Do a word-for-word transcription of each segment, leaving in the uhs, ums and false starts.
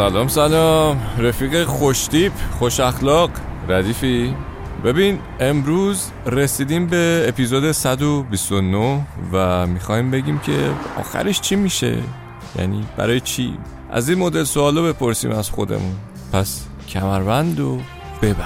سلام سلام رفیق خوشتیپ، خوش اخلاق، ردیفی؟ ببین امروز رسیدیم به اپیزود صد و بیست و نه و میخوایم بگیم که آخرش چی میشه؟ یعنی برای چی؟ از این مدل سوالو بپرسیم از خودمون. پس کمربندو ببند.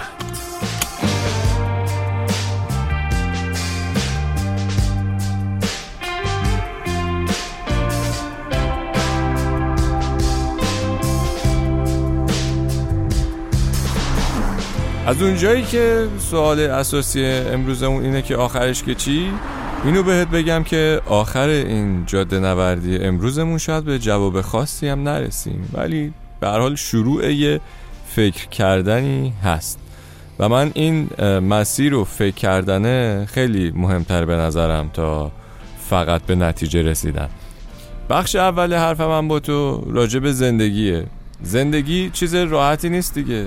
از اونجایی که سوال اساسی امروزمون اینه که آخرش که چی؟ اینو بهت بگم که آخر این جاده نوردی امروزمون شاید به جواب خاصی هم نرسیم، ولی به هر حال شروع یه فکر کردنی هست و من این مسیر رو فکر کردنه خیلی مهمتر به نظرم تا فقط به نتیجه رسیدن. بخش اول حرف من با تو راجع به زندگیه. زندگی چیز راحتی نیست دیگه.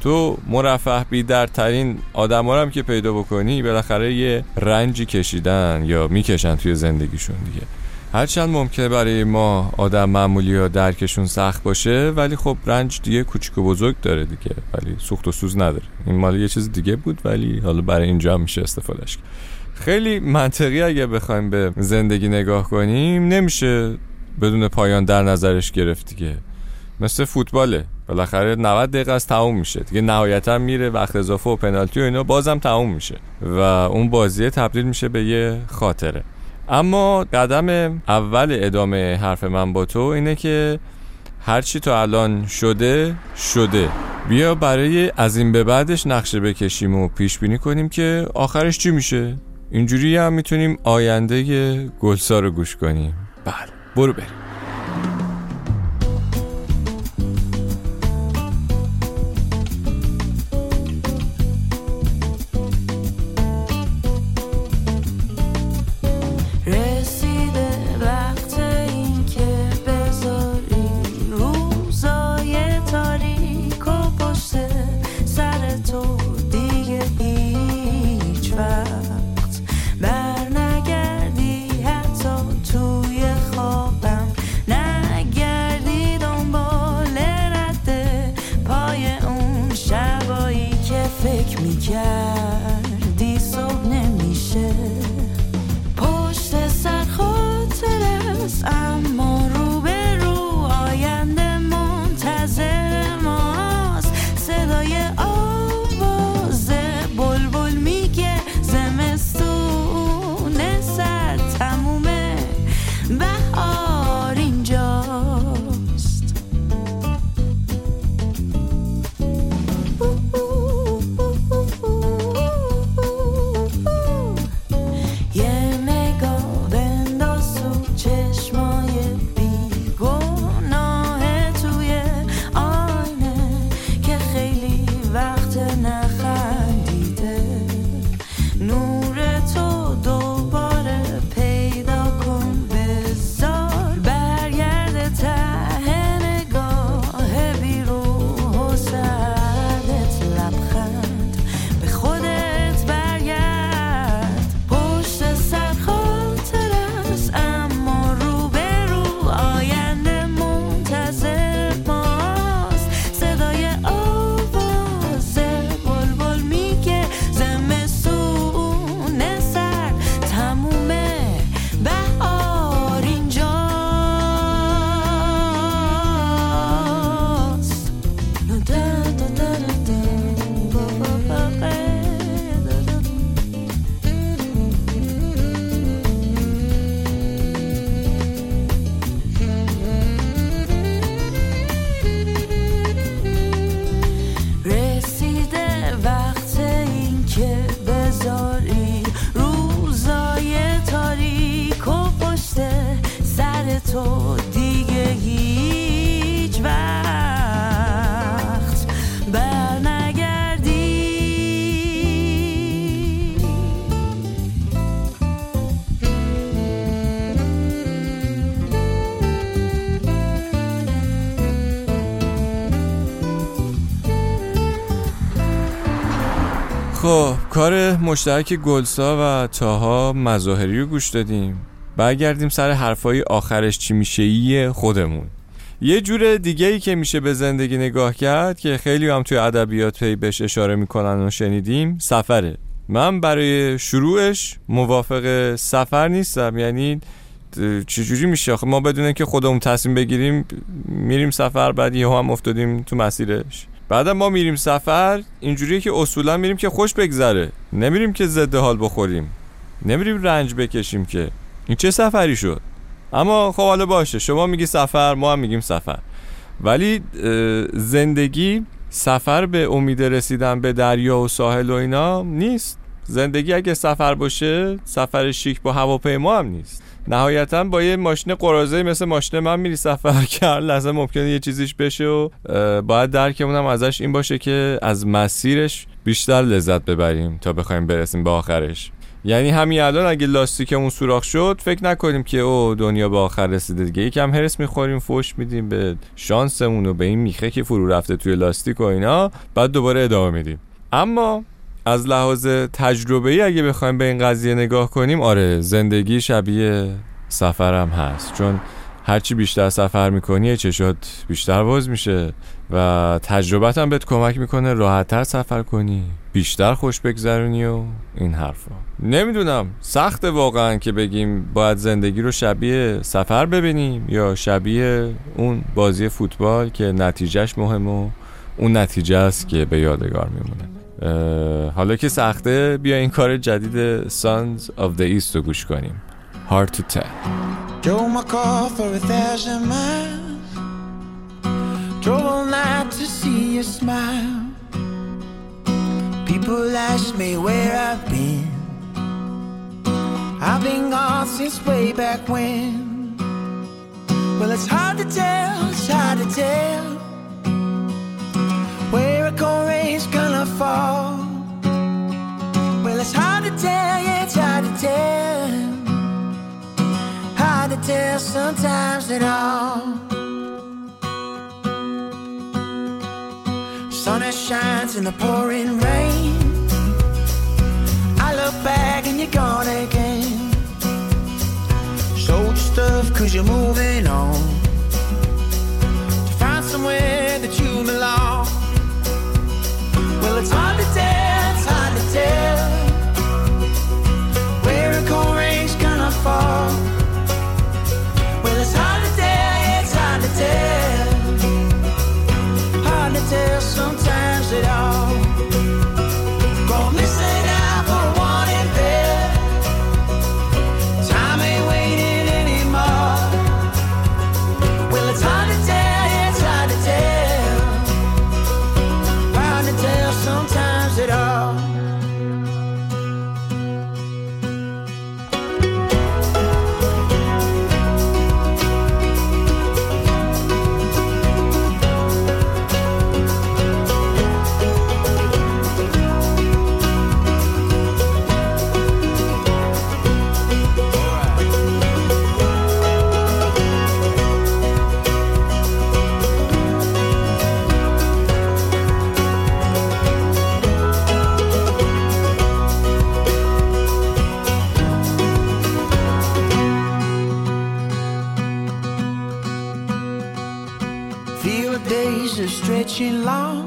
تو مرفه بی درترین آدم ها هم که پیدا بکنی بالاخره یه رنجی کشیدن یا میکشن توی زندگیشون دیگه. هرچند ممکنه برای ما آدم معمولی ها درکشون سخت باشه، ولی خب رنج دیگه کوچیک و بزرگ داره دیگه، ولی سوخت و سوز نداره. این مال یه چیز دیگه بود، ولی حالا برای اینجا هم میشه استفادهش کرد. خیلی منطقی اگه بخوایم به زندگی نگاه کنیم نمیشه بدون پایان در نظرش گرفت دیگه. مثل فوتباله، بالاخره نود دقیقه از تموم میشه دیگه، نهایتا میره وقت اضافه و پنالتی و اینا، بازم تموم میشه و اون بازیه تبدیل میشه به یه خاطره. اما قدم اول ادامه حرف من با تو اینه که هرچی تا الان شده شده، بیا برای از این به بعدش نقشه بکشیم و پیش بینی کنیم که آخرش چی میشه. اینجوری هم میتونیم آینده گلسا رو گوش کنیم. بله برو بریم. خب کار مشترک گلسا و تاها مظاهری رو گوش دادیم. برگردیم سر حرفای آخرش چی میشه خودمون. یه جور دیگه‌ای که میشه به زندگی نگاه کرد که خیلی هم توی ادبیات پی بهش اشاره میکنن و شنیدیم، سفره. من برای شروعش موافق سفر نیستم. یعنی چجوری میشه آخه ما بدون اینکه خودمون تصمیم بگیریم میریم سفر، بعد یهو هم افتادیم تو مسیرش. بعد ما میریم سفر اینجوریه که اصولا میریم که خوش بگذره، نمیریم که ضد حال بخوریم، نمیریم رنج بکشیم. که این چه سفری شد؟ اما خب حالا باشه، شما میگی سفر، ما هم میگیم سفر، ولی زندگی سفر به امید رسیدن به دریا و ساحل و اینا نیست. زندگی اگه سفر باشه، سفر شیک با هواپیما هم نیست. نهایتاً با یه ماشین قراضه مثل ماشین من میری سفر کرد، لازم ممکنه یه چیزیش بشه و باید درکمون هم ازش این باشه که از مسیرش بیشتر لذت ببریم تا بخوایم برسیم به آخرش. یعنی همین الان اگه لاستیکمون سوراخ شد فکر نکنیم که او دنیا به آخر رسیده دیگه، یکم هرس میخوریم، فوش میدیم به شانسمون و به این میخه که فرو رفته توی لاستیک و اینا، بعد دوباره ادامه میدیم. اما از لحاظ تجربه‌ای اگه بخوایم به این قضیه نگاه کنیم، آره زندگی شبیه سفرم هست، چون هرچی بیشتر سفر میکنی چشات بیشتر باز میشه و تجربت هم بهت کمک میکنه راحت‌تر سفر کنی، بیشتر خوش بگذرونی و این حرفا. نمیدونم، سخته واقعا که بگیم باید زندگی رو شبیه سفر ببینیم یا شبیه اون بازی فوتبال که نتیجهش مهم و اون نتیجه است که به یادگار میمونه. حالا که سخته، بیا این کار جدید Sons of the East رو گوش کنیم. Hard to tell. Drove my car for a thousand miles. Drove all night to see you smile. People ask me where I've been. I've been gone since way back when. Well, it's hard to tell, it's hard to tell where a cold rain's gonna fall. Well, it's hard to tell, yeah, it's hard to tell. Hard to tell sometimes at all. Sun that shines in the pouring rain. I look back and you're gone again. Sold your stuff cause you're moving on to find somewhere that you belong. Well, it's hard to tell, it's hard to tell where a cold rain's gonna fall. Well, it's hard to tell, it's hard to tell. Hard to tell sometimes at all. Go missing out for one in bed. Time ain't waiting anymore. Well, it's hard to tell, it's hard to tell. Hard to tell sometimes at all. Stretching long,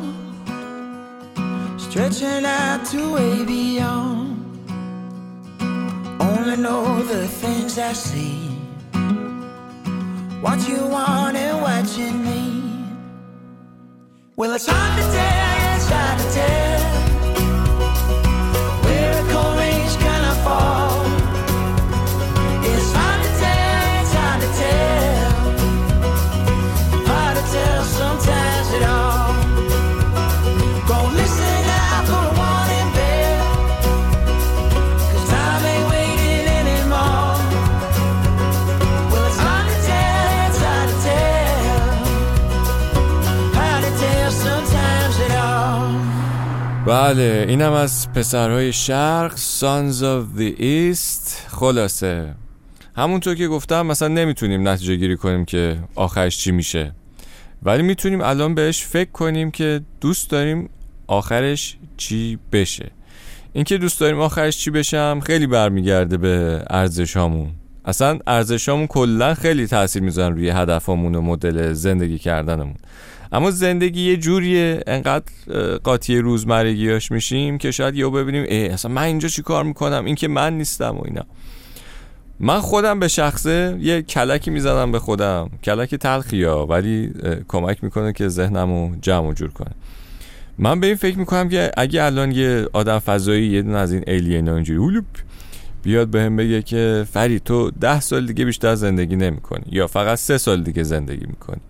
stretching out to way beyond. Only know the things I see, what you want and what you need. Well, it's hard to tell, it's hard to tell where a cold rain's gonna fall. It's hard to tell, it's hard to tell. Tell sometimes at all. Go listen out for one in bed. 'Cause time ain't waiting anymore. Well, it's hard to tell, it's hard to tell. Hard to tell sometimes at all. بله، اینم از پسرهای شرق، Sons of the East. خلاصه همونطور که گفتم مثلا نمیتونیم نتیجه گیری کنیم که آخرش چی میشه، ولی میتونیم الان بهش فکر کنیم که دوست داریم آخرش چی بشه. این که دوست داریم آخرش چی بشه هم خیلی برمیگرده به ارزشامون. اصلا ارزشامون کلا خیلی تاثیر میذارن روی هدفامون و مدل زندگی کردنمون. اما زندگی یه جوریه، انقدر قاطی روزمرگیاش میشیم که شاید یهو ببینیم اه اصلا من اینجا چی کار میکنم، این که من نیستم و اینا. من خودم به شخصه یه کلکی میزدم به خودم، کلک تلخیه ولی کمک میکنه که ذهنمو جمع و جور کنه. من به این فکر میکنم که اگه الان یه آدم فضایی، یه دونه از این الینا اینجوری بیاد بهم بگه که فرید تو ده سال دیگه بیشتر زندگی نمیکنی یا فقط سه سال دیگه زندگی میکنی،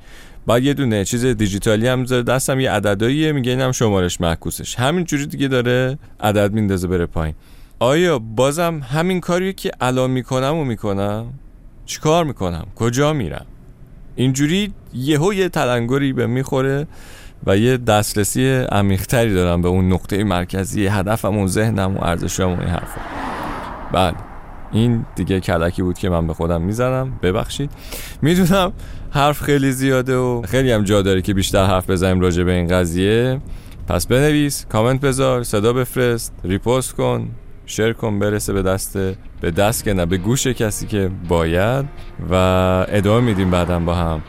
بعد یه دونه چیز دیجیتالی هم میذاره دستم، یه عدداییه میگه اینم شمارش معکوسش، همینجوری دیگه داره عدد میندازه بره پایین. آیا بازم همین کاریه که الان میکنم و میکنم؟ چیکار میکنم؟ کجا میرم؟ اینجوری یهو یه تلنگری به میخوره و یه دسترسی عمیق‌تری دارم به اون نقطه مرکزی هدفم و ذهنم و ارزشم و این حرفا. بله، این دیگه کلکی بود که من به خودم میزنم. ببخشید، میدونم حرف خیلی زیاده و خیلی هم جا داره که بیشتر حرف بزنیم راجع به این قضیه. پس بنویس، کامنت بذار، صدا بفرست، ریپوست کن، شیر کن، برسه به دست به دست که نه به گوش کسی که باید. و ادامه میدیم بعدا با هم.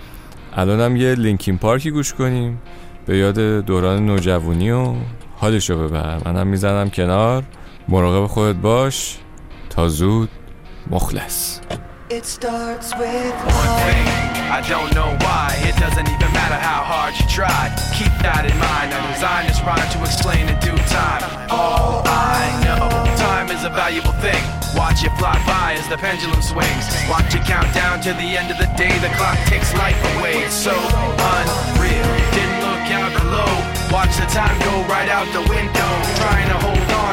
الانم یه لینکین پارکی گوش کنیم، به یاد دوران نوجوانی و حالشو ببر. منم میزنم کنار. مراقب خودت باش. تا زود. مخلص. It starts with one thing, I don't know why. It doesn't even matter how hard you try. Keep that in mind, I designed this rhyme to explain in due time. All I know, time is a valuable thing. Watch it fly by as the pendulum swings. Watch it count down to the end of the day. The clock takes life away, it's so unreal. Didn't look out below. Watch the time go right out the window. Trying to hold on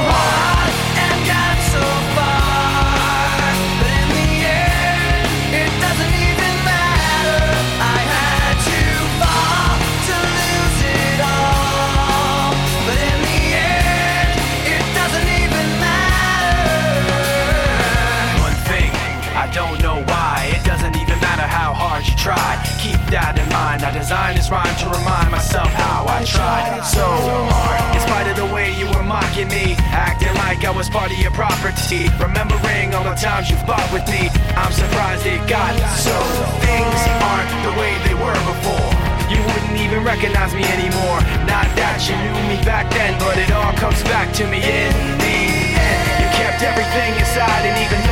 hard and got so far, but in the end, it doesn't even matter. I had to fall to lose it all, but in the end, it doesn't even matter. One thing, I don't know why, it doesn't even how hard you try. Keep that in mind. I designed this rhyme to remind myself how I tried so hard. In spite of the way you were mocking me, acting like I was part of your property, remembering all the times you fought with me, I'm surprised it got so. Things aren't the way they were before. You wouldn't even recognize me anymore. Not that you knew me back then, but it all comes back to me in the end. You kept everything inside and even